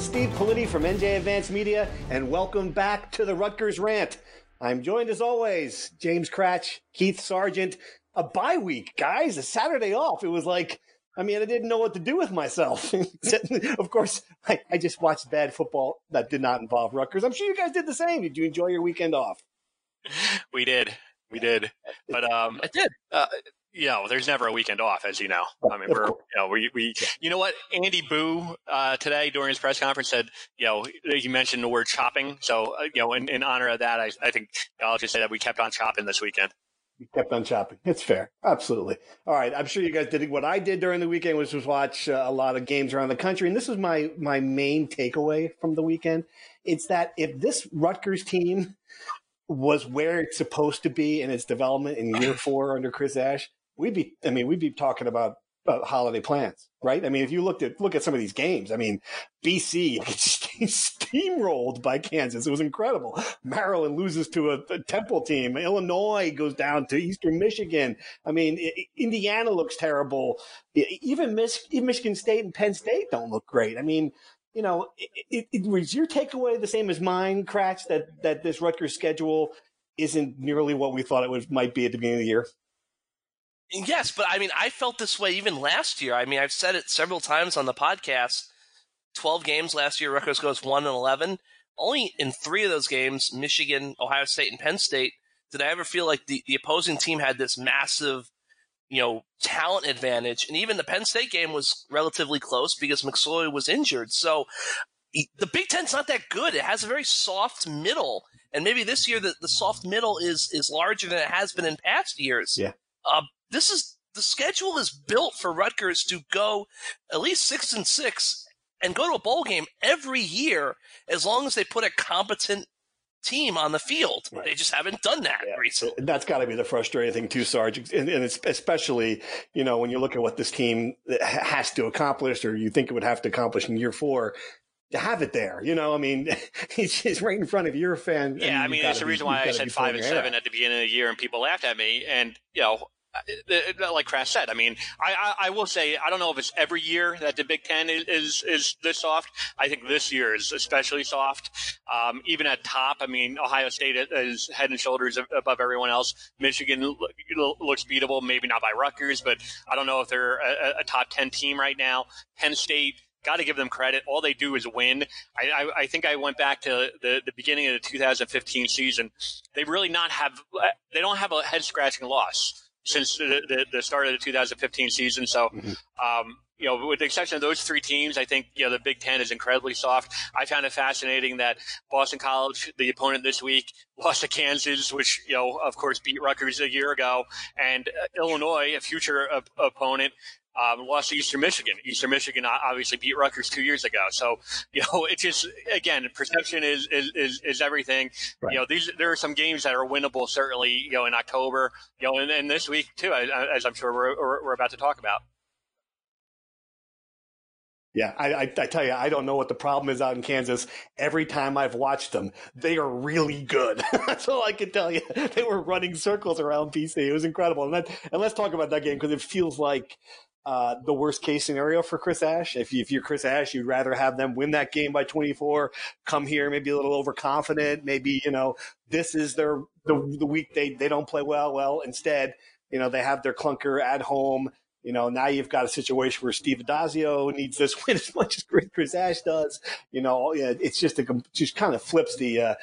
Steve Politti from NJ Advance Media, and welcome back to the Rutgers Rant. I'm joined as always, James Kratch, Keith Sargent. A bye week, guys, a Saturday off. It was like, I didn't know what to do with myself. Of course, I just watched bad football that did not involve Rutgers. I'm sure you guys did the same. Did you enjoy your weekend off? We did. But I did. There's never a weekend off, as you know. You know what? Andy Boo today during his press conference said, he mentioned the word chopping. So, in honor of that, I think I'll just say that we kept on chopping this weekend. You kept on chopping. It's fair. Absolutely. All right. I'm sure you guys did what I did during the weekend, which was watch a lot of games around the country. And this is my main takeaway from the weekend. It's that if this Rutgers team was where it's supposed to be in its development in year 4 under Chris Ash, we'd be talking about holiday plans, right? If you look at some of these games, BC gets steamrolled by Kansas. It was incredible. Maryland loses to a Temple team. Illinois goes down to Eastern Michigan. Indiana looks terrible. Even Michigan State and Penn State don't look great. Was your takeaway the same as mine, Kratch, that this Rutgers schedule isn't nearly what we thought it might be at the beginning of the year? Yes, but I felt this way even last year. I've said it several times on the podcast. 12 games last year, Rutgers goes 1-11. Only in 3 of those games, Michigan, Ohio State, and Penn State, did I ever feel like the opposing team had this massive, talent advantage. And even the Penn State game was relatively close because McSorley was injured. So the Big Ten's not that good. It has a very soft middle. And maybe this year the soft middle is larger than it has been in past years. Yeah. The schedule is built for Rutgers to go at least 6-6 and go to a bowl game every year as long as they put a competent team on the field. Right. They just haven't done that recently. And that's got to be the frustrating thing too, Sarge. And it's especially, when you look at what this team has to accomplish or you think it would have to accomplish in year 4 to have it there. It's just right in front of you. You're a fan. Yeah, there's a reason why I said 5-7 at the beginning of the year and people laughed at me. And, like Kratch said, I will say, I don't know if it's every year that the Big Ten is this soft. I think this year is especially soft. Even at top, Ohio State is head and shoulders above everyone else. Michigan looks beatable, maybe not by Rutgers, but I don't know if they're a top 10 team right now. Penn State, got to give them credit. All they do is win. I think I went back to the beginning of the 2015 season. They really don't have a head scratching loss since the start of the 2015 season. So, with the exception of those 3 teams, I think, the Big Ten is incredibly soft. I found it fascinating that Boston College, the opponent this week, lost to Kansas, which, of course, beat Rutgers a year ago. And Illinois, a future opponent, lost to Eastern Michigan. Eastern Michigan obviously beat Rutgers 2 years ago. So, it just, again, perception is everything. Right. There are some games that are winnable, certainly, in October, and this week, too, as I'm sure we're about to talk about. Yeah, I tell you, I don't know what the problem is out in Kansas. Every time I've watched them, they are really good. That's all I can tell you. They were running circles around BC. It was incredible. And let's talk about that game because it feels like the worst case scenario for Chris Ash. If you're Chris Ash, you'd rather have them win that game by 24, come here maybe a little overconfident, maybe, you know, this is the week they don't play well. Well, instead, you know, they have their clunker at home. You know, now you've got a situation where Steve Addazio needs this win as much as Chris Ash does. You know, it's just kind of flips the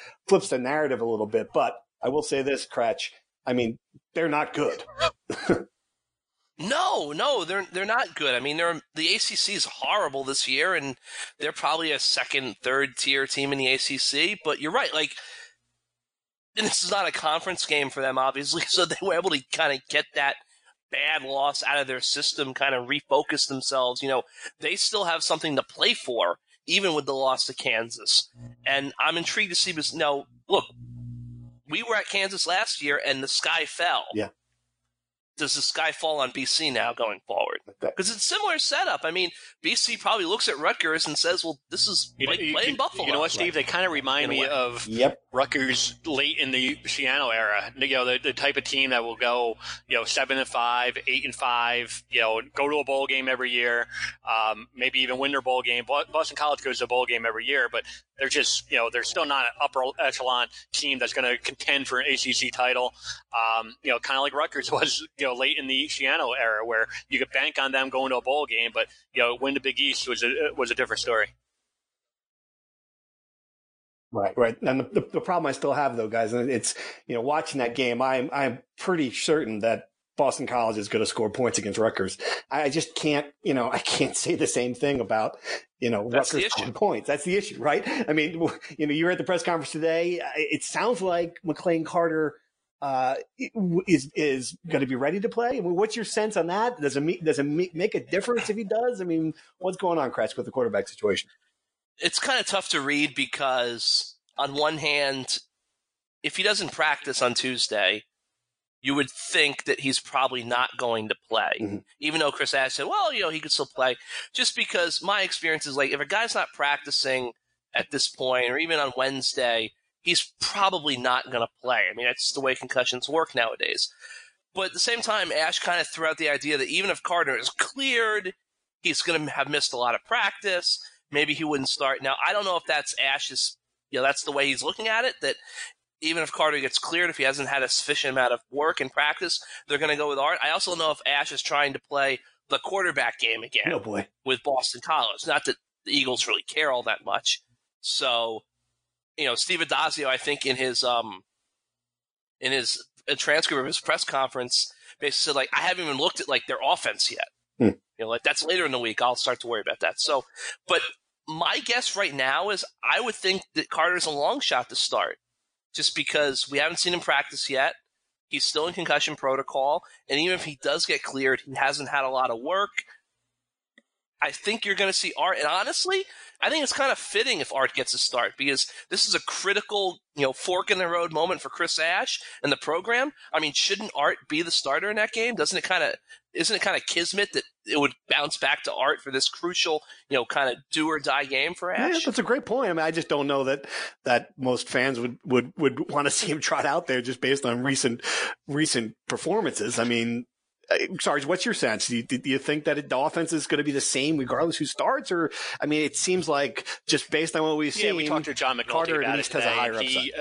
narrative a little bit. But I will say this, Kratch, I mean, they're not good. No, they're not good. I mean, the ACC is horrible this year, and they're probably a second, third tier team in the ACC. But you're right, like, and this is not a conference game for them, obviously, so they were able to kind of get that bad loss out of their system, kind of refocus themselves. You know, they still have something to play for, even with the loss to Kansas. And I'm intrigued to see this. Now, look, we were at Kansas last year, and the sky fell. Yeah. Does the sky fall on BC now going forward? Because it's a similar setup. I mean, BC probably looks at Rutgers and says, well, this is like playing Buffalo. You know what, Steve? They kind of remind me of Rutgers late in the Schiano era. You know, the type of team that will go, you know, 7-5, 8-5, you know, go to a bowl game every year, maybe even win their bowl game. Boston College goes to a bowl game every year, but they're just, you know, they're still not an upper echelon team that's going to contend for an ACC title. You know, kind of like Rutgers was, you know, late in the Schiano era, where you could bank on them going to a bowl game, but, you know, win the Big East was a different story. Right. And the problem I still have, though, guys, and it's, you know, watching that game, I'm pretty certain that Boston College is going to score points against Rutgers. I just can't, you know, I can't say the same thing about, you know, Rutgers scoring points. That's the issue, right? I mean, you know, you were at the press conference today. It sounds like McLane Carter is going to be ready to play. I mean, what's your sense on that? Does it make a difference if he does? I mean, what's going on, Kratch, with the quarterback situation? It's kind of tough to read because, on one hand, if he doesn't practice on Tuesday, you would think that he's probably not going to play, mm-hmm. even though Chris Ash said, well, you know, he could still play, just because my experience is like, if a guy's not practicing at this point, or even on Wednesday, he's probably not going to play. I mean, that's the way concussions work nowadays. But at the same time, Ash kind of threw out the idea that even if Carter is cleared, he's going to have missed a lot of practice. Maybe he wouldn't start. Now, I don't know if that's Ash's, you know, that's the way he's looking at it, that even if Carter gets cleared, if he hasn't had a sufficient amount of work and practice, they're going to go with Art. I also know if Ash is trying to play the quarterback game again with Boston College. Not that the Eagles really care all that much. So, you know, Steve Addazio, I think in a transcript of his press conference, basically said, like, I haven't even looked at, like, their offense yet. You know, like, that's later in the week. I'll start to worry about that. So, but my guess right now is I would think that Carter's a long shot to start, just because we haven't seen him practice yet. He's still in concussion protocol. And even if he does get cleared, he hasn't had a lot of work. I think you're going to see Art. And honestly, I think it's kind of fitting if Art gets a start, because this is a critical, you know, fork in the road moment for Chris Ash and the program. I mean, shouldn't Art be the starter in that game? Isn't it kind of kismet that it would bounce back to Art for this crucial, you know, kind of do or die game for Ash? Yeah, that's a great point. I mean, I just don't know that most fans would want to see him trot out there just based on recent performances. I mean, Sarge, what's your sense? Do you think that the offense is going to be the same regardless who starts? Or, I mean, it seems like just based on what we've seen, we talked to John McNulty about it today. He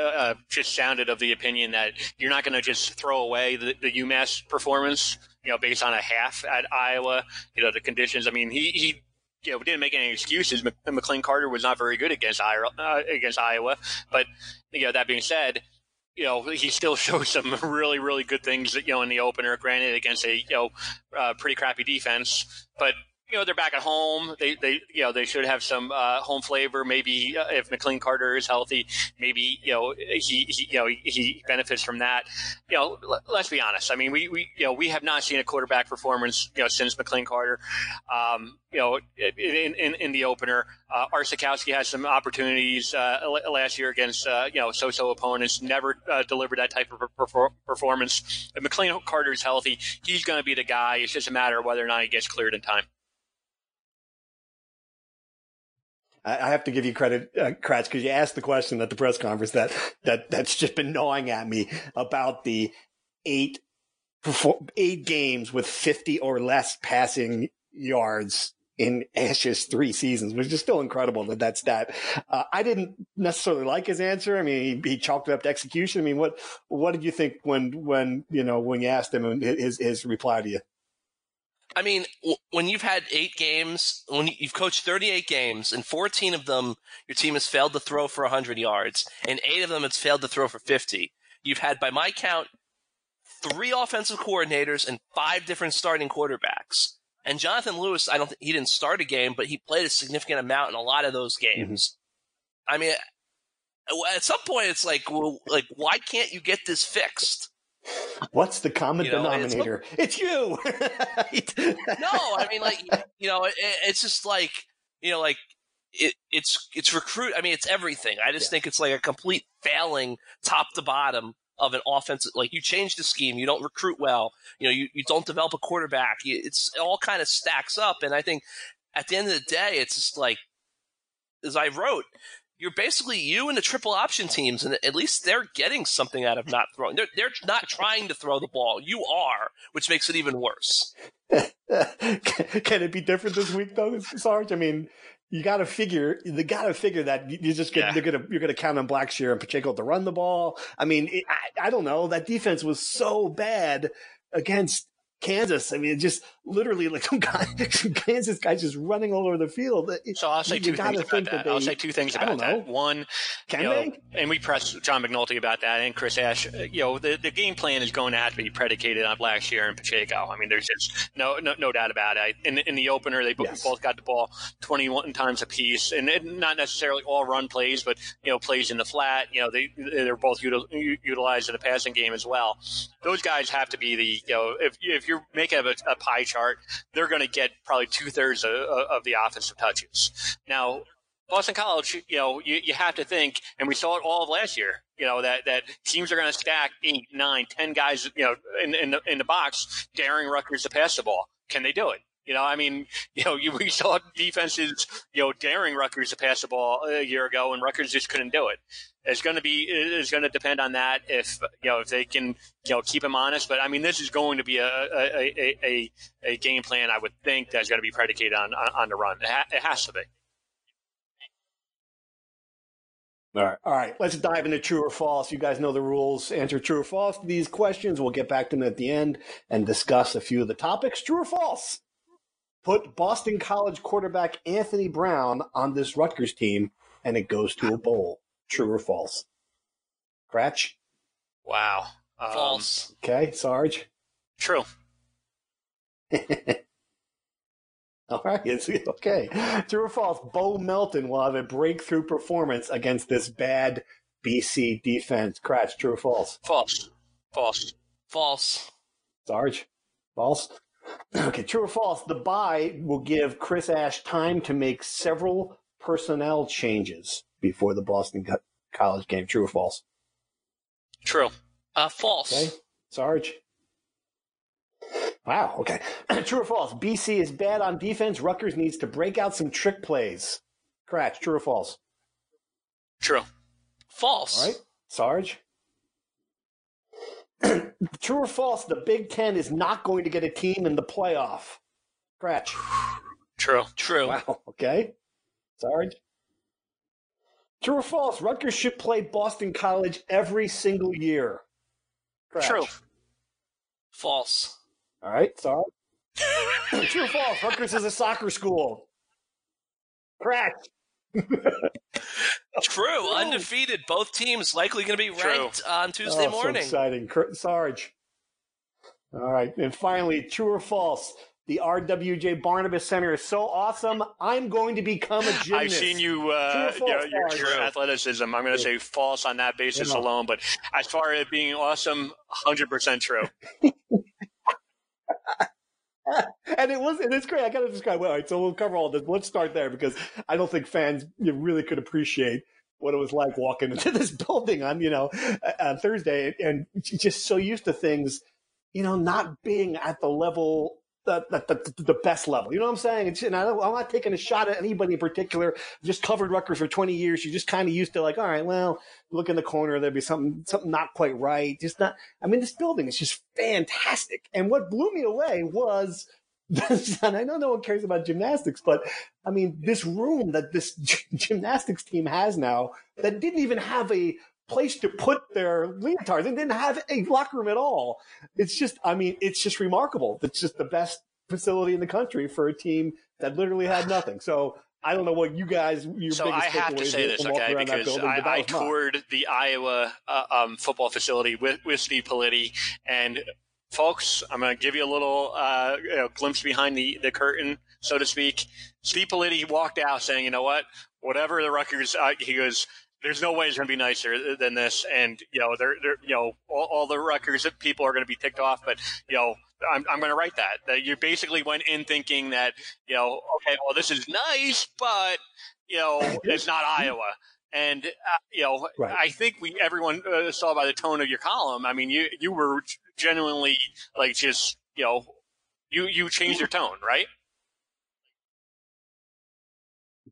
just sounded of the opinion that you're not going to just throw away the UMass performance, you know, based on a half at Iowa, you know, the conditions. I mean, he you know, didn't make any excuses. McLane Carter was not very good against Iowa, but, you know, that being said, you know, he still shows some really, really good things, you know, in the opener, granted against a, you know, pretty crappy defense, but, you know, they're back at home. They you know, they should have some home flavor. Maybe if McLane Carter is healthy, maybe, you know, he benefits from that. You know, let's be honest. I mean, we you know, we have not seen a quarterback performance, you know, since McLane Carter, you know, in the opener. Art Sitkowski had some opportunities last year against, you know, so-so opponents, never delivered that type of performance. If McLane Carter is healthy, he's going to be the guy. It's just a matter of whether or not he gets cleared in time. I have to give you credit, Kratch, because you asked the question at the press conference that's just been gnawing at me about the 8 8 games with 50 or less passing yards in Ash's 3 seasons, which is still incredible that that's that. I didn't necessarily like his answer. I mean, he chalked it up to execution. I mean, what did you think when you asked him and his reply to you? I mean, when you've had 8 games, when you've coached 38 games, and 14 of them your team has failed to throw for 100 yards, and 8 of them it's failed to throw for 50, you've had, by my count, 3 offensive coordinators and 5 different starting quarterbacks. And Jonathan Lewis, I don't think he didn't start a game, but he played a significant amount in a lot of those games. Mm-hmm. I mean, at some point, it's like, well, like, why can't you get this fixed? What's the common denominator? It's you. Right? No, I mean, like, you know, it's just like, you know, like it's recruit. I mean, it's everything. I just think it's like a complete failing top to bottom of an offensive, like, you change the scheme, you don't recruit well, you know, you don't develop a quarterback. It's it all kind of stacks up. And I think at the end of the day, it's just like, as I wrote, you're basically you and the triple option teams, and at least they're getting something out of not throwing. They're not trying to throw the ball. You are, which makes it even worse. Can it be different this week though, Sarge? I mean, You gotta figure that you just get, you're gonna count on Blackshear and Pacheco to run the ball. I mean, I don't know. That defense was so bad against Kansas. I mean, it just literally like some Kansas guys just running all over the field. So I'll say two things about that. One, can you know, they? And we pressed John McNulty about that and Chris Ash. You know, the game plan is going to have to be predicated on Blackshear and Pacheco. I mean, there's just no doubt about it. In the opener, they both got the ball 21 times apiece, and not necessarily all run plays, but you know, plays in the flat. You know, they're both utilized in the passing game as well. Those guys have to be the, you know, if you're making a pie chart, they're going to get probably 2/3 of the offensive touches. Now, Boston College, you know, you have to think, and we saw it all of last year, you know, that teams are going to stack 8, 9, 10 guys, you know, in the box, daring Rutgers to pass the ball. Can they do it? You know, I mean, you know, we saw defenses, you know, daring Rutgers to pass the ball a year ago, and Rutgers just couldn't do it. It's going to depend on that if they can, you know, keep him honest. But I mean, this is going to be a game plan, I would think, that's going to be predicated on the run. It has to be. All right. Let's dive into true or false. You guys know the rules. Answer true or false to these questions. We'll get back to them at the end and discuss a few of the topics. True or false? Put Boston College quarterback Anthony Brown on this Rutgers team, and it goes to a bowl. True or false? Kratch? Wow. False. Okay, Sarge? True. All right, okay. True or false? Bo Melton will have a breakthrough performance against this bad BC defense. Kratch, true or false? False. Sarge? False. Okay, true or false? The bye will give Chris Ash time to make several personnel changes before the Boston College game. True or false? True. False. Okay. Sarge? Wow, okay. True or false? BC is bad on defense. Rutgers needs to break out some trick plays. Kratch, true or false? True. False. All right. Sarge? True or false? The Big Ten is not going to get a team in the playoff. Kratch? True. Wow, okay. Sarge? True or false? Rutgers should play Boston College every single year. Crash. True. False. All right, sorry. True or false? Rutgers is a soccer school. Correct. True. Undefeated. Both teams likely going to be ranked on Tuesday morning. So exciting. Sarge. All right. And finally, true or false? The RWJ Barnabas Center is so awesome, I'm going to become a gymnast. I've seen you, your athleticism. I'm going to say false on that basis alone, but as far as being awesome, 100% true. And it's great. I got to describe. All right, so we'll cover all this. Let's start there because I don't think fans really could appreciate what it was like walking into this building on, you know, on Thursday and just so used to things, you know, not being at the level the best level. You know what I'm saying? It's, and I'm not taking a shot at anybody in particular. I've just covered Rutgers for 20 years. You're just kind of used to like, all right, well, look in the corner. There'd be something not quite right. Just not. I mean, this building is just fantastic. And what blew me away was, and I know no one cares about gymnastics, but I mean, this room that this gymnastics team has now that didn't even have a place to put their leotards. They didn't have a locker room at all. It's just, I mean, it's just remarkable. It's just the best facility in the country for a team that literally had nothing. So I don't know what you guys, your so biggest I have to say this, okay, because I toured the Iowa football facility with Steve Politti, and folks, I'm going to give you a little glimpse behind the curtain, so to speak. Steve Politti walked out saying, you know what, whatever the Rutgers, he goes, there's no way it's going to be nicer than this. And, you know, they're you know, all the Rutgers people are going to be ticked off. But, you know, I'm going to write that you basically went in thinking that, you know, okay, well, this is nice, but, you know, it's not Iowa. And, you know, right. I think everyone saw by the tone of your column. I mean, you were genuinely like just, you know, you changed your tone, right?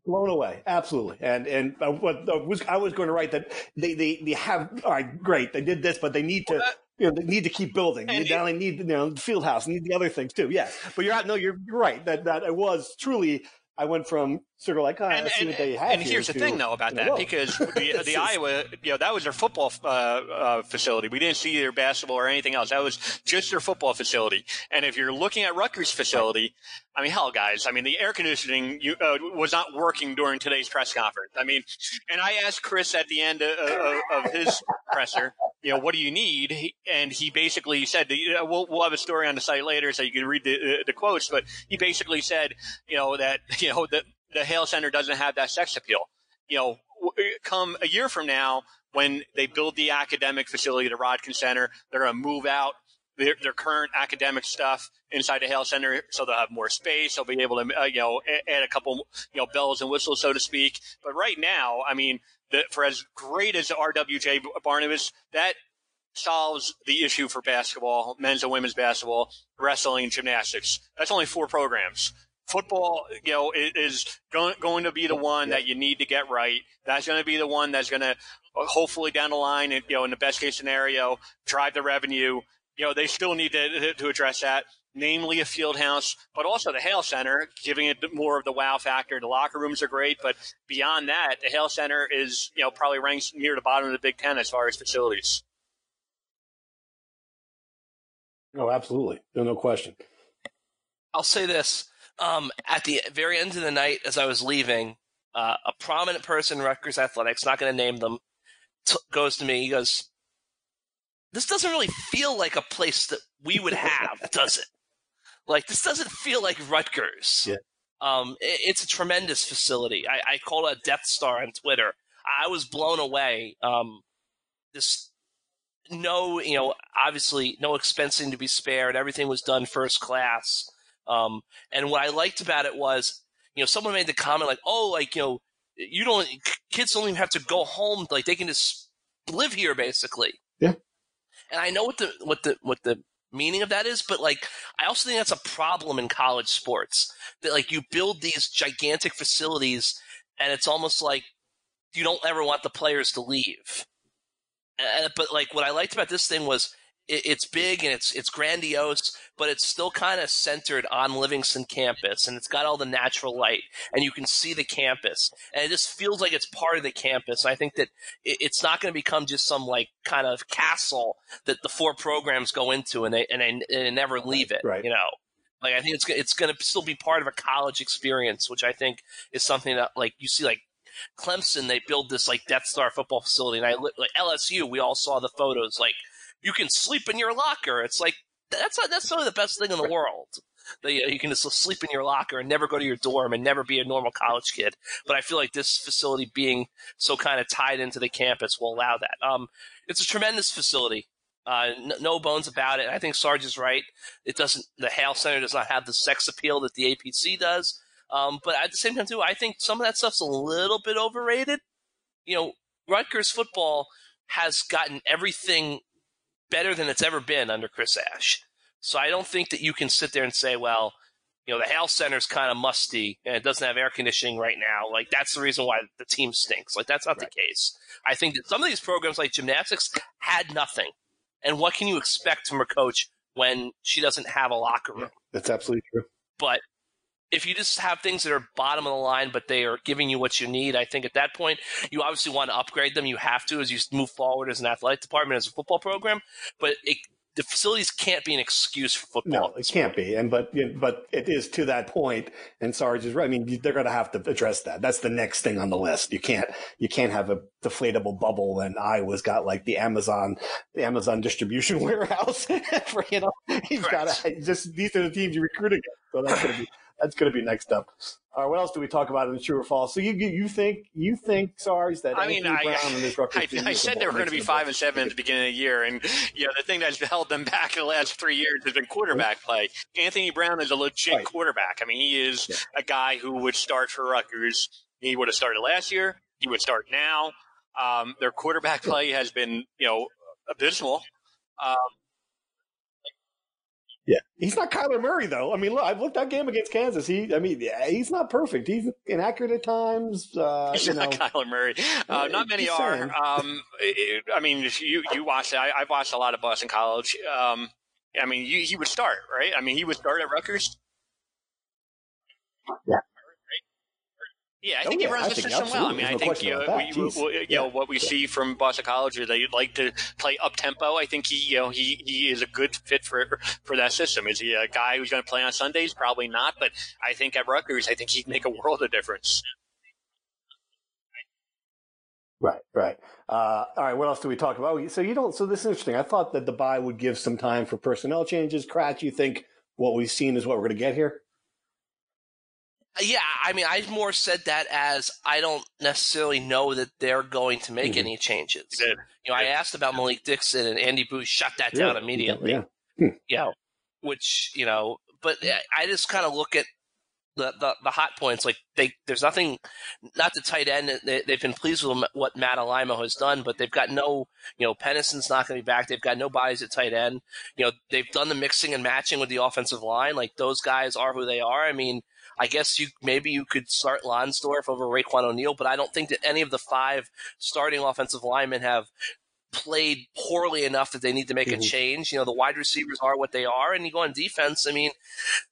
Blown away, absolutely, and what I was going to write that they have, all right, great, they did this, but they need to they need to keep building. They need the field house, need the other things too. Yes, but you're right that it was truly. I went from sort of like, see what they had. And here's the thing, though, about that, because the Iowa, you know, that was their football facility. We didn't see their basketball or anything else. That was just their football facility. And if you're looking at Rutgers' facility, I mean, hell, guys, I mean, the air conditioning was not working during today's press conference. I mean, and I asked Chris at the end of his presser, you know, what do you need? And he basically said, we'll have a story on the site later so you can read the quotes, but he basically said, you know, that, you know, the Hale Center doesn't have that sex appeal. You know, come a year from now, when they build the academic facility, the Rodkin Center, they're going to move out their current academic stuff inside the Hale Center, so they'll have more space. They'll be able to, you know, add a couple, you know, bells and whistles, so to speak. But right now, I mean, for as great as RWJ Barnabas, that solves the issue for basketball, men's and women's basketball, wrestling, and gymnastics. That's only four programs. Football, you know, is going to be the one that you need to get right. That's going to be the one that's going to hopefully down the line, and, you know, in the best case scenario, drive the revenue. You know, they still need to address that, namely a field house, but also the Hale Center, giving it more of the wow factor. The locker rooms are great, but beyond that, the Hale Center is, you know, probably ranks near the bottom of the Big Ten as far as facilities. Oh, absolutely. No question. I'll say this. At the very end of the night, as I was leaving, a prominent person in Rutgers Athletics, not going to name them, goes to me. He goes, this doesn't really feel like a place that we would have, does it? Like, this doesn't feel like Rutgers. Yeah. It's a tremendous facility. I called it a Death Star on Twitter. I was blown away. Obviously no expensing to be spared. Everything was done first class. And what I liked about it was, you know, someone made the comment like, oh, like, you know, kids don't even have to go home. Like, they can just live here basically. Yeah. And I know what the meaning of that is, but like, I also think that's a problem in college sports, that like you build these gigantic facilities and it's almost like you don't ever want the players to leave. But like, what I liked about this thing was it's big and it's grandiose, but it's still kind of centered on Livingston campus, and it's got all the natural light and you can see the campus, and it just feels like it's part of the campus. And I think that it's not going to become just some like kind of castle that the four programs go into and they never leave it. Right. You know, like I think it's going to still be part of a college experience, which I think is something that like you see like Clemson, they build this like Death Star football facility, and like LSU, we all saw the photos, like you can sleep in your locker. It's like that's probably the best thing in the world. That you can just sleep in your locker and never go to your dorm and never be a normal college kid. But I feel like this facility being so kind of tied into the campus will allow that. It's a tremendous facility, no bones about it. I think Sarge is right. It doesn't. The Hale Center does not have the sex appeal that the APC does. But at the same time, too, I think some of that stuff's a little bit overrated. You know, Rutgers football has gotten everything better than it's ever been under Chris Ash. So I don't think that you can sit there and say, well, you know, the Hale Center is kind of musty and it doesn't have air conditioning right now. Like, that's the reason why the team stinks. Like, that's not the case. I think that some of these programs like gymnastics had nothing. And what can you expect from a coach when she doesn't have a locker room? Yeah, that's absolutely true. But if you just have things that are bottom of the line, but they are giving you what you need, I think at that point, you obviously want to upgrade them. You have to as you move forward as an athletic department, as a football program. But the facilities can't be an excuse for football. No, it can't be. But it is to that point, and Sarge is right. I mean, they're going to have to address that. That's the next thing on the list. You can't have a deflatable bubble, and Iowa's got like the Amazon distribution warehouse. For, you know, he's got to just, these are the teams you're recruiting. So that's going to be next up. All right, what else do we talk about in true or false? So you think Sarge, that Anthony Brown and this Rutgers team? I said they were going to be 5-7 at the beginning of the year, and you know the thing that's held them back in the last 3 years has been quarterback play. Anthony Brown is a legit quarterback. I mean, he is a guy who would start for Rutgers. He would have started last year. He would start now. Their quarterback play has been, you know, abysmal. Yeah, he's not Kyler Murray though. I mean, look, I've looked that game against Kansas. He's not perfect. He's inaccurate at times. He's not Kyler Murray. Not many are. I mean, if you watch, I've watched a lot of Boston College. I mean, he would start, right? I mean, he would start at Rutgers. Yeah. Yeah, I think he runs the system well. I mean, I think what we see from Boston College is they like to play up tempo. I think he is a good fit for that system. Is he a guy who's going to play on Sundays? Probably not. But I think at Rutgers, I think he'd make a world of difference. Right. All right, what else do we talk about? So this is interesting. I thought that the bye would give some time for personnel changes. Kratch, you think what we've seen is what we're going to get here? Yeah, I mean, I more said that as I don't necessarily know that they're going to make any changes. You know, I asked about Malik Dixon, and Andy Boo shut that down immediately. Which, you know, but I just kind of look at the hot points. Like, there's nothing, not the tight end. They've been pleased with what Matt Alaimo has done, but they've got no, you know, Pennison's not going to be back. They've got no bodies at tight end. You know, they've done the mixing and matching with the offensive line. Like, those guys are who they are. I mean, I guess maybe you could start Lonsdorf over Raekwon O'Neal, but I don't think that any of the five starting offensive linemen have played poorly enough that they need to make a change. You know, the wide receivers are what they are, and you go on defense. I mean,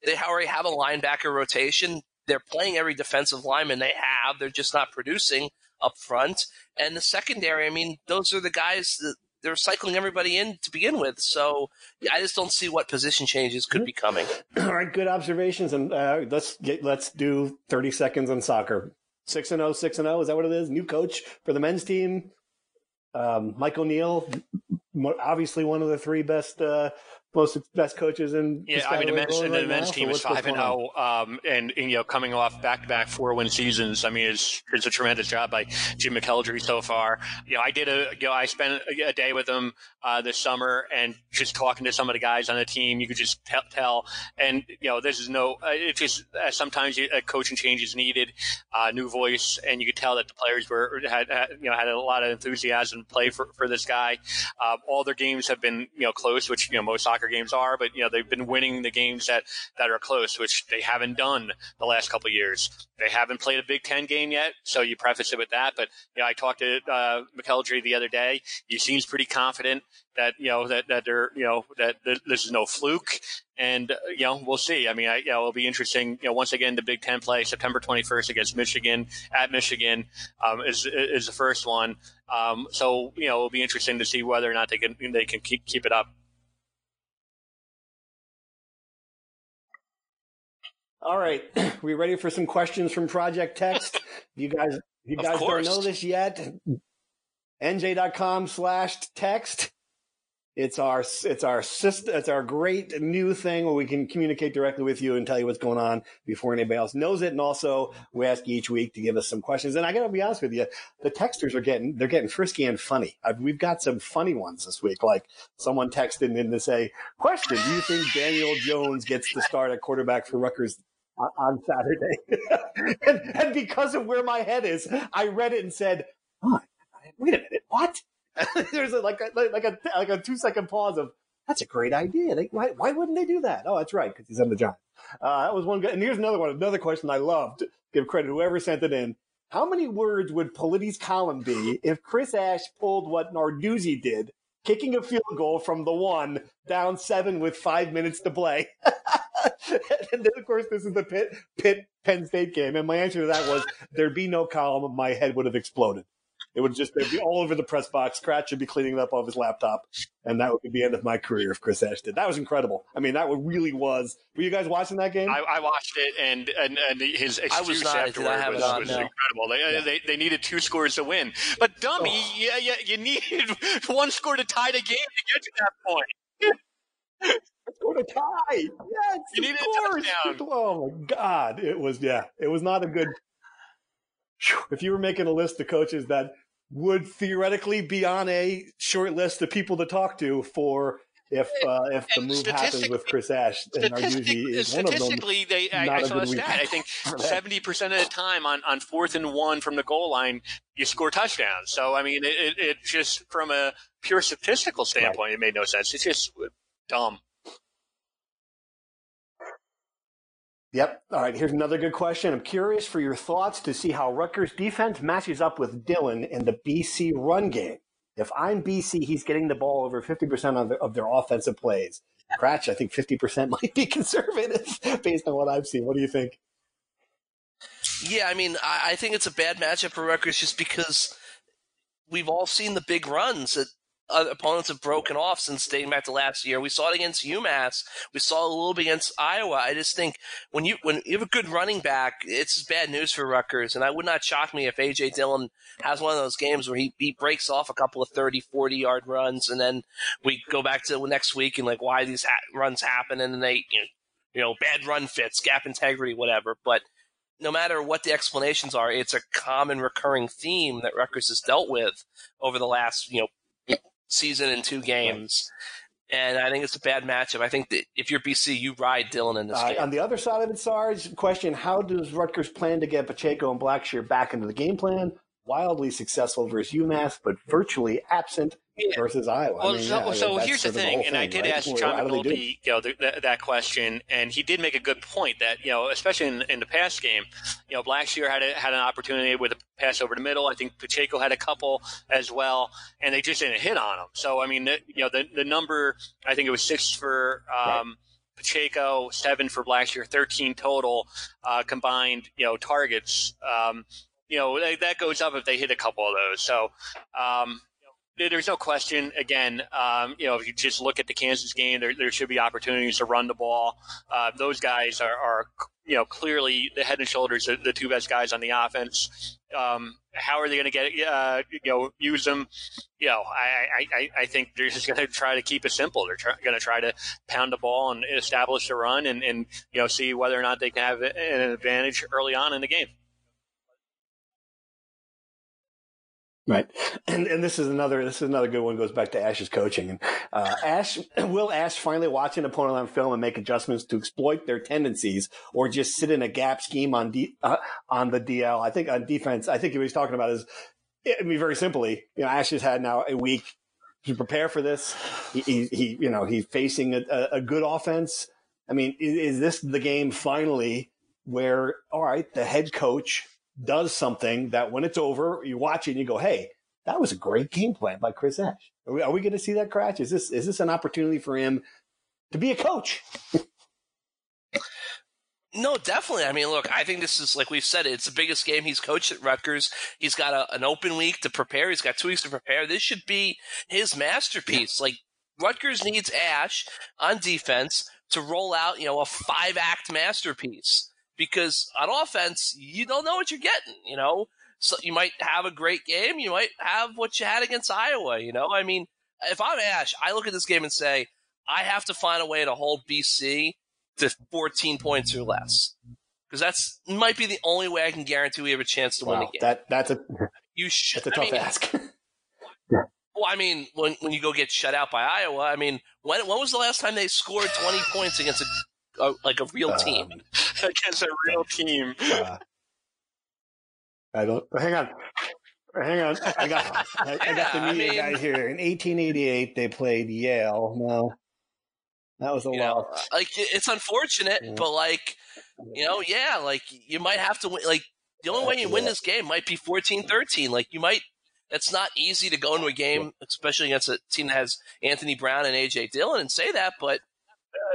they already have a linebacker rotation. They're playing every defensive lineman they have. They're just not producing up front. And the secondary, I mean, those are the guys that they're cycling everybody in to begin with. So I just don't see what position changes could be coming. All right, good observations. And let's do 30 seconds on soccer. 6-0, is that what it is? New coach for the men's team. Mike O'Neill, obviously one of the three best coaches in the men's team is 5-0, and you know, coming off back-to-back 4-win seasons. I mean, it's a tremendous job by Jim McKeldry so far. You know, I spent a day with him this summer, and just talking to some of the guys on the team, you could just tell. And you know, this is it's just sometimes a coaching change is needed, new voice, and you could tell that the players had a lot of enthusiasm to play for this guy. All their games have been, you know, close, which, you know, most soccer games are, but you know, they've been winning the games that are close, which they haven't done the last couple of years. They haven't played a Big Ten game yet, so you preface it with that. But you know, I talked to McKeldry the other day. He seems pretty confident that, you know, that they're, you know, that this is no fluke, and you know, we'll see. I mean, it'll be interesting. You know, once again, the Big Ten play September 21st against Michigan at Michigan is the first one. So you know, it'll be interesting to see whether or not they can keep it up. All right, we ready for some questions from Project Text? You guys don't know this yet. NJ.com/text. It's our great new thing where we can communicate directly with you and tell you what's going on before anybody else knows it. And also, we ask you each week to give us some questions. And I got to be honest with you, the texters are getting frisky and funny. We've got some funny ones this week. Like, someone texted in to say, "Question: do you think Daniel Jones gets to start at quarterback for Rutgers on Saturday?" and because of where my head is, I read it and said, "Oh, wait a minute, what?" There's like a 2-second pause of That's a great idea. Why wouldn't they do that? Oh, that's right, because he's on the Giants. That was one good. And here's another one. Another question I loved. Give credit to whoever sent it in. How many words would Politti's column be if Chris Ash pulled what Narduzzi did, kicking a field goal from the one, down 7 with 5 minutes to play? And then, of course, this is the Penn State game. And my answer to that was, there'd be no column. My head would have exploded. It would just be all over the press box. Kratch would be cleaning it up off his laptop. And that would be the end of my career if Chris Ash did. That was incredible. I mean, that really was. Were you guys watching that game? I watched it, and his excuse afterward was incredible. They needed 2 scores to win. But, dummy, you needed 1 score to tie the game to get to that point. Let's go to tie. Yes, you needed a touchdown. Oh, my God. It was not a good – if you were making a list of coaches that – would theoretically be on a short list of people to talk to for if the move happens with Chris Ash. Statistically, I saw a stat. I think 70% of the time on 4th and 1 from the goal line, you score touchdowns. So, I mean, it just from a pure statistical standpoint, It made no sense. It's just dumb. Yep. All right. Here's another good question. I'm curious for your thoughts to see how Rutgers defense matches up with Dillon in the BC run game. If I'm BC, he's getting the ball over 50% of their offensive plays. Kratch, I think 50% might be conservative based on what I've seen. What do you think? Yeah, I mean, I think it's a bad matchup for Rutgers just because we've all seen the big runs that opponents have broken off since dating back to last year. We saw it against UMass. We saw it a little bit against Iowa. I just think when you have a good running back, it's bad news for Rutgers. And I would not shock me if A.J. Dillon has one of those games where he breaks off a couple of 30, 40-yard runs, and then we go back to next week and like why these runs happen, and then they bad run fits, gap integrity, whatever. But no matter what the explanations are, it's a common recurring theme that Rutgers has dealt with over the last season in 2 games, and I think it's a bad matchup. I think that if you're BC, you ride Dillon in this game. On the other side of it, Sarge, question, how does Rutgers plan to get Pacheco and Blackshear back into the game plan? Wildly successful versus UMass, but virtually absent versus Iowa. Well, so here's the thing, and I did ask John McGoldy that question, and he did make a good point that, especially in the pass game, Blackshear had an opportunity with a pass over the middle. I think Pacheco had a couple as well, and they just didn't hit on him. So, I mean, the number, I think it was 6 for Pacheco, 7 for Blackshear, 13 total combined, targets. That goes up if they hit a couple of those. So, there's no question. Again, if you just look at the Kansas game, there should be opportunities to run the ball. Those guys are clearly the head and shoulders, the 2 best guys on the offense. How are they going to get use them? I think they're just going to try to keep it simple. They're going to try to pound the ball and establish the run, and see whether or not they can have an advantage early on in the game. Right. And this is another good one. It goes back to Ash's coaching. And will Ash finally watch an opponent on film and make adjustments to exploit their tendencies, or just sit in a gap scheme on the DL? I think on defense, I think what he's talking about is, I mean, very simply, Ash has had now a week to prepare for this. He's facing a good offense. I mean, is this the game finally where, all right, the head coach does something that when it's over, you watch it and you go, hey, that was a great game plan by Chris Ash. Are we going to see that, Kratch? Is this an opportunity for him to be a coach? No, definitely. I mean, look, I think this is, like we've said, it's the biggest game he's coached at Rutgers. He's got an open week to prepare. He's got 2 weeks to prepare. This should be his masterpiece. Like, Rutgers needs Ash on defense to roll out, a 5-act masterpiece. Because on offense, you don't know what you're getting, So you might have a great game. You might have what you had against Iowa, I mean, if I'm Ash, I look at this game and say, I have to find a way to hold BC to 14 points or less. Because that's might be the only way I can guarantee we have a chance to win the game. That's a tough ask. Well, I mean, when you go get shut out by Iowa, I mean, when was the last time they scored 20 points against a – like a real team against a real team. I don't. Hang on. I got the media guy here. In 1888, they played Yale. No, That was a lot. Like, it's unfortunate, but like, you know, like you might have to win. Like the only way you win this game might be 14-13. Like you might. It's not easy to go into a game, especially against a team that has Anthony Brown and A.J. Dillon, and say that, but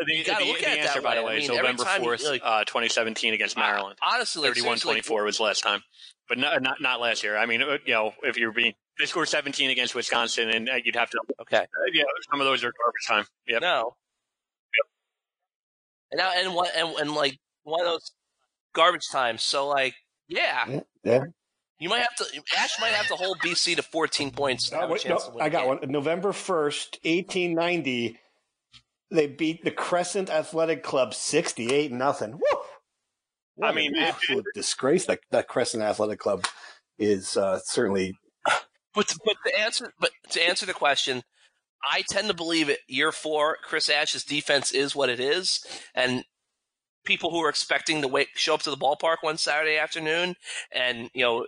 you got to look at that. By the way, is November 4th, 2017 against Maryland. Honestly, 31-24 was last time, but not last year. I mean, you know, if you're being – they scored 17 against Wisconsin, and you'd have to – okay. Yeah, some of those are garbage time. Yep. No. Yep. And, now, and like, one of those garbage times. So, like, yeah. You might have to. Ash might have to hold BC to 14 points. I got one. November 1st, 1890, they beat the Crescent Athletic Club 68-0. Woo! What an absolute disgrace. That Crescent Athletic Club is certainly. But to answer the question, I tend to believe it. Year four, Chris Ash's defense is what it is, and people who are expecting to show up to the ballpark one Saturday afternoon, and you know.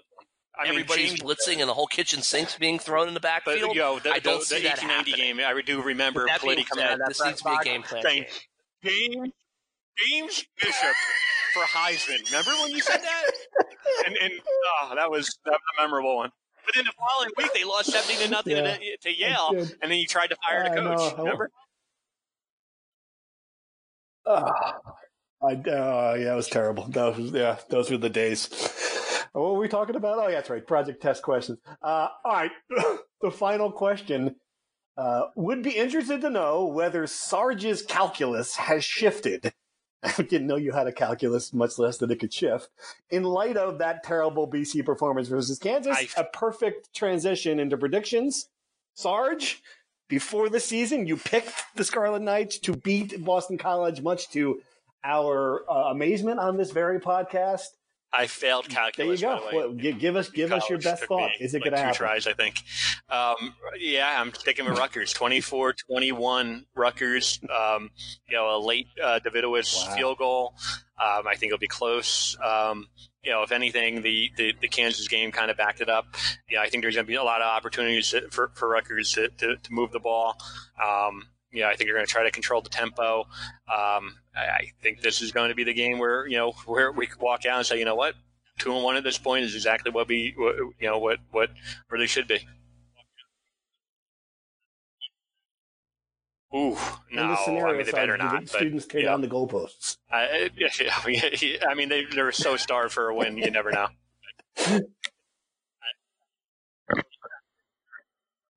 Everybody's blitzing and the whole kitchen sink's being thrown in the backfield. But, I don't see that happening. Game, I do remember Politti coming out. This needs to be a game plan. James Bishop for Heisman. Remember when you said that? and that was a memorable one. But then the following week they lost 70-0 to Yale, and then you tried to fire the coach. Remember? It was terrible. Those were the days. What were we talking about? Oh, yeah, that's right. Project test questions. All right. The final question would be interested to know whether Sarge's calculus has shifted. I didn't know you had a calculus, much less that it could shift. In light of that terrible BC performance versus Kansas, a perfect transition into predictions. Sarge, before the season, you picked the Scarlet Knights to beat Boston College, much to our amazement on this very podcast. I failed calculus. There you go. By the way. Well, give us your best thought. Is it going to happen? 2 tries, I think. I'm sticking with Rutgers. 24-21 Rutgers. A late Davidowitz field goal. I think it'll be close. If anything, the Kansas game kind of backed it up. Yeah, I think there's going to be a lot of opportunities for Rutgers to move the ball. I think they're going to try to control the tempo. I think this is going to be the game where we could walk out and say, you know what, 2-1 at this point is exactly what what really should be. Ooh, no! I mean, they better not. Students tear down the goalposts. I mean, they're so starved for a win. You never know.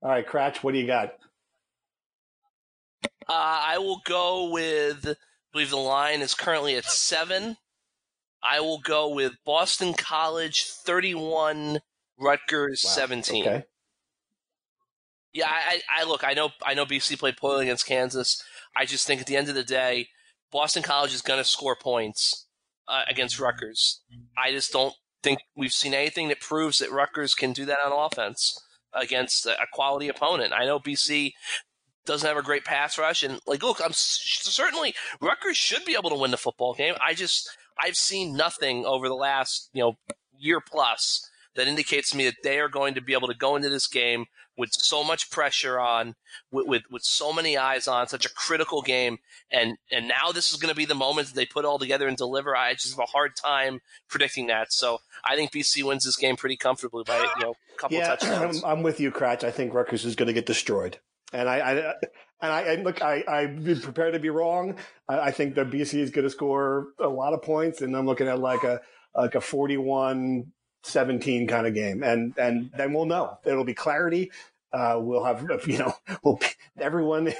All right, Kratch, what do you got? I will go with, I believe the line is currently at 7. I will go with Boston College 31, Rutgers 17. Okay. Yeah, I look. I know BC played poorly against Kansas. I just think at the end of the day, Boston College is going to score points against Rutgers. I just don't think we've seen anything that proves that Rutgers can do that on offense against a quality opponent. I know BC doesn't have a great pass rush, and I'm certainly Rutgers should be able to win the football game. I've seen nothing over the last year plus that indicates to me that they are going to be able to go into this game with so much pressure on, with so many eyes on, such a critical game, and now this is going to be the moment that they put all together and deliver. I just have a hard time predicting that, so I think BC wins this game pretty comfortably by a couple of touchdowns. I'm with you, Kratch. I think Rutgers is going to get destroyed. And I'm prepared to be wrong. I think that BC is going to score a lot of points, and I'm looking at like a 41-17 kind of game, and then we'll know. It'll be clarity. We'll have everyone in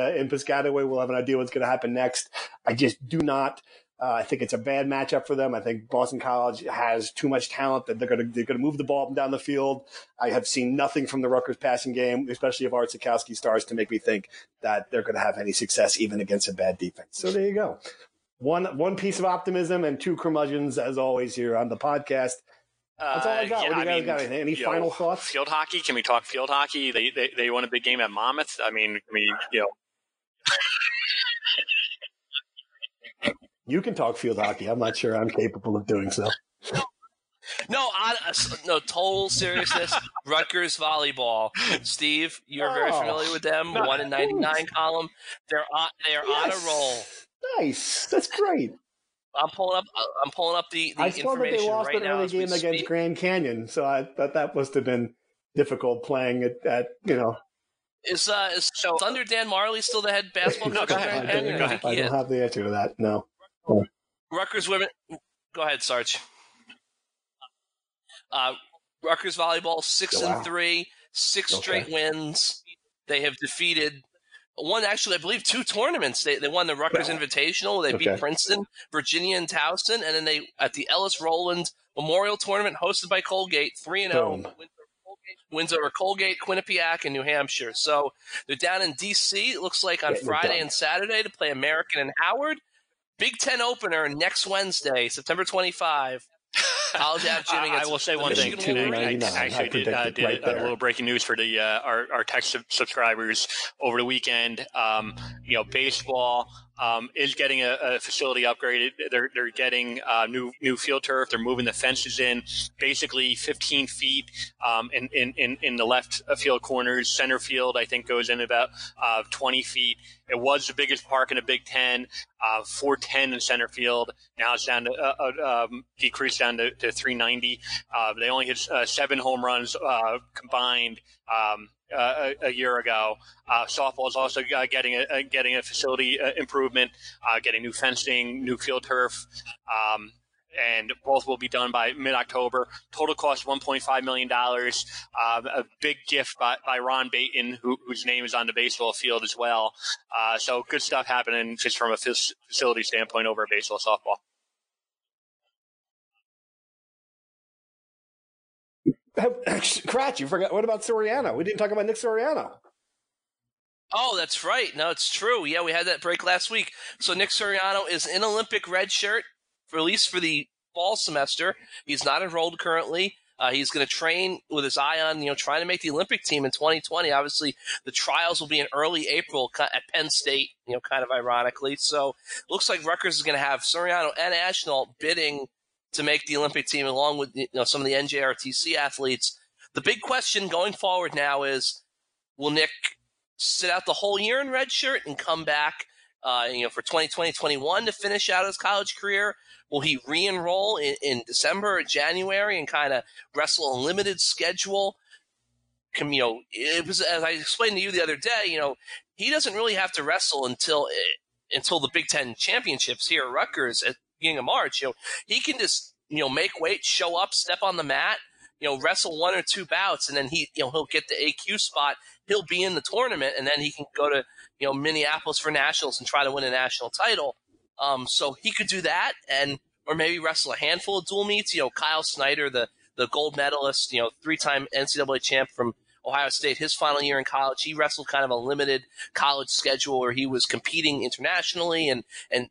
Piscataway will have an idea what's going to happen next. I just do not. I think it's a bad matchup for them. I think Boston College has too much talent that they're going to move the ball down the field. I have seen nothing from the Rutgers passing game, especially if Art Sitkowski starts, to make me think that they're going to have any success even against a bad defense. So there you go. One piece of optimism and 2 curmudgeons, as always, here on the podcast. That's all I got. What do you guys got? Any final thoughts? Field hockey? Can we talk field hockey? They won a big game at Monmouth. I mean. You can talk field hockey. I'm not sure I'm capable of doing so. No, total seriousness. Rutgers volleyball. Steve, you're very familiar with them. Nice. 1 in 99 column. They're on a roll. Nice. That's great. I'm pulling up the information right now. I saw that they lost an early game against Grand Canyon, so I thought that must have been difficult playing at Is Thunder Dan Marley still the head basketball coach? I don't have the answer to that. No. Rutgers women. Go ahead, Sarge. Rutgers volleyball 6-3, six straight wins. They have defeated I believe two tournaments. They won the Rutgers Invitational. They beat Princeton, Virginia, and Towson, and then they at the Ellis Roland Memorial Tournament hosted by Colgate, 3-0. Wins over Colgate, Quinnipiac, and New Hampshire. So they're down in D.C., it looks like, on Friday and Saturday to play American and Howard. Big Ten opener next Wednesday, September 25. College Ave Gym against I will say one thing, too. I actually did a little breaking news for the our tech subscribers over the weekend. Baseball is getting a facility upgraded. They're getting new field turf. They're moving the fences in, basically 15 feet in the left field corners. Center field, I think, goes in about 20 feet. It was the biggest park in the Big Ten, 410 in center field. Now it's down to decreased down to 390. They only hit 7 home runs combined a year ago. Softball is also getting a facility improvement, getting new fencing, new field turf, and both will be done by mid-October. Total cost $1.5 million. A big gift by Ron Baton, whose name is on the baseball field as well. So good stuff happening just from a facility standpoint over baseball, softball. Kratch, you forgot. What about Soriano? We didn't talk about Nick Soriano. Oh, that's right. No, it's true. Yeah, we had that break last week. So Nick Soriano is in Olympic red shirt, at least for the fall semester. He's not enrolled currently. He's going to train with his eye on, trying to make the Olympic team in 2020. Obviously, the trials will be in early April at Penn State, kind of ironically. So looks like Rutgers is going to have Soriano and Ashnault bidding to make the Olympic team, along with some of the NJRTC athletes. The big question going forward now is, will Nick sit out the whole year in red shirt and come back for 2020-21 to finish out his college career? Will he re-enroll in December or January and kind of wrestle a limited schedule? It was, as I explained to you the other day, he doesn't really have to wrestle until the Big Ten championships here at Rutgers at beginning of March. He can just make weight, show up, step on the mat, wrestle one or two bouts, and then he he'll get the AQ spot. He'll be in the tournament, and then he can go to Minneapolis for nationals and try to win a national title. So he could do that, or maybe wrestle a handful of dual meets. Kyle Snyder, the gold medalist, 3-time NCAA champ from Ohio State, his final year in college, he wrestled kind of a limited college schedule where he was competing internationally and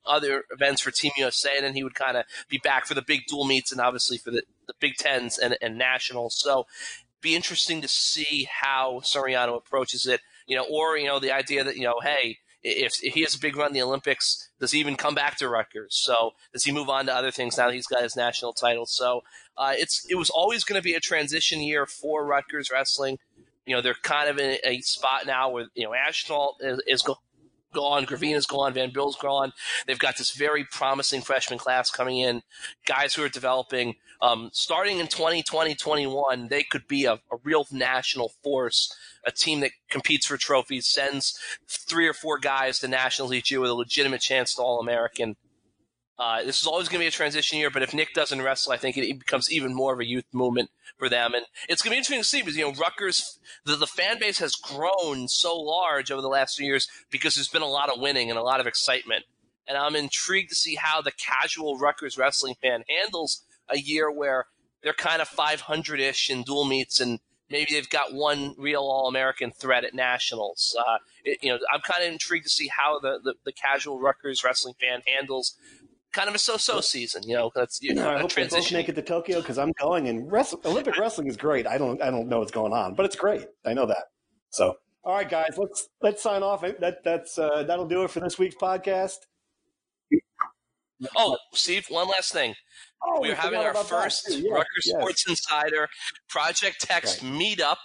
other events for Team USA, and then he would kind of be back for the big dual meets and obviously for the Big Tens and nationals. So be interesting to see how Soriano approaches it, or the idea that, hey, if he has a big run in the Olympics, does he even come back to Rutgers? So does he move on to other things now that he's got his national title? So it was always going to be a transition year for Rutgers wrestling. They're kind of in a spot now where, Ashnault is gone, Gravina's gone, Van Bill's gone. They've got this very promising freshman class coming in, guys who are developing. Starting in 2020-21, they could be a real national force, a team that competes for trophies, sends 3 or 4 guys to nationals each year with a legitimate chance to All-American. This is always going to be a transition year, but if Nick doesn't wrestle, I think it becomes even more of a youth movement for them. And it's going to be interesting to see because, Rutgers, the fan base has grown so large over the last few years because there's been a lot of winning and a lot of excitement. And I'm intrigued to see how the casual Rutgers wrestling fan handles a year where they're kind of 500-ish in dual meets and maybe they've got one real All-American threat at nationals. I'm kind of intrigued to see how the casual Rutgers wrestling fan handles kind of a so-so season, That's I hope they both make it to Tokyo because I'm going. And Olympic wrestling is great. I don't know what's going on, but it's great. I know that. So, all right, guys, let's sign off. That'll do it for this week's podcast. Oh, Steve, one last thing. We are having our first Rutgers Sports Insider Project Text meetup,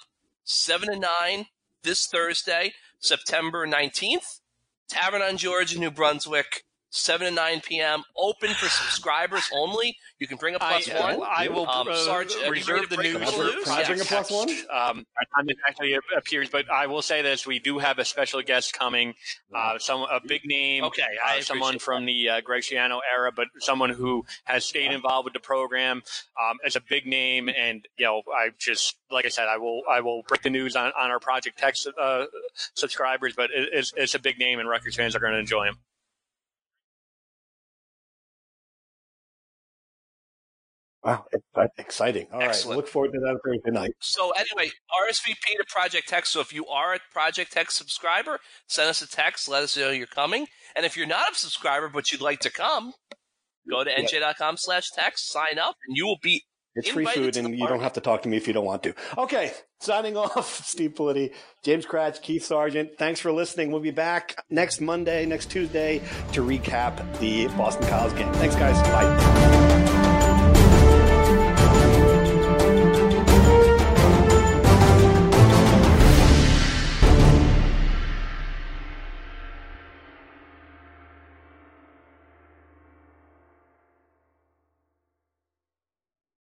7 to 9, this Thursday, September 19th. Tavern on George in New Brunswick, 7 to 9 p.m., open for subscribers only. You can bring a plus one. I will reserve the news. Bring a plus one? Our time actually appears, but I will say this. We do have a special guest coming, a big name, someone from the Greg Schiano era, but someone who has stayed involved with the program as a big name. And, you know, I just, like I said, I will break the news on our Project Text subscribers, but it's a big name, and Rutgers fans are going to enjoy him. Wow, that's exciting. All Excellent. Right, look forward to that Thursday night. So anyway, RSVP to Project Text. So if you are a Project Text subscriber, send us a text. Let us know you're coming. And if you're not a subscriber but you'd like to come, go to nj.com/text, sign up, and you will be It's free food, and you don't have to talk to me if you don't want to. Okay, signing off, Steve Politti, James Kratch, Keith Sargent. Thanks for listening. We'll be back next Tuesday to recap the Boston College game. Thanks, guys. Bye.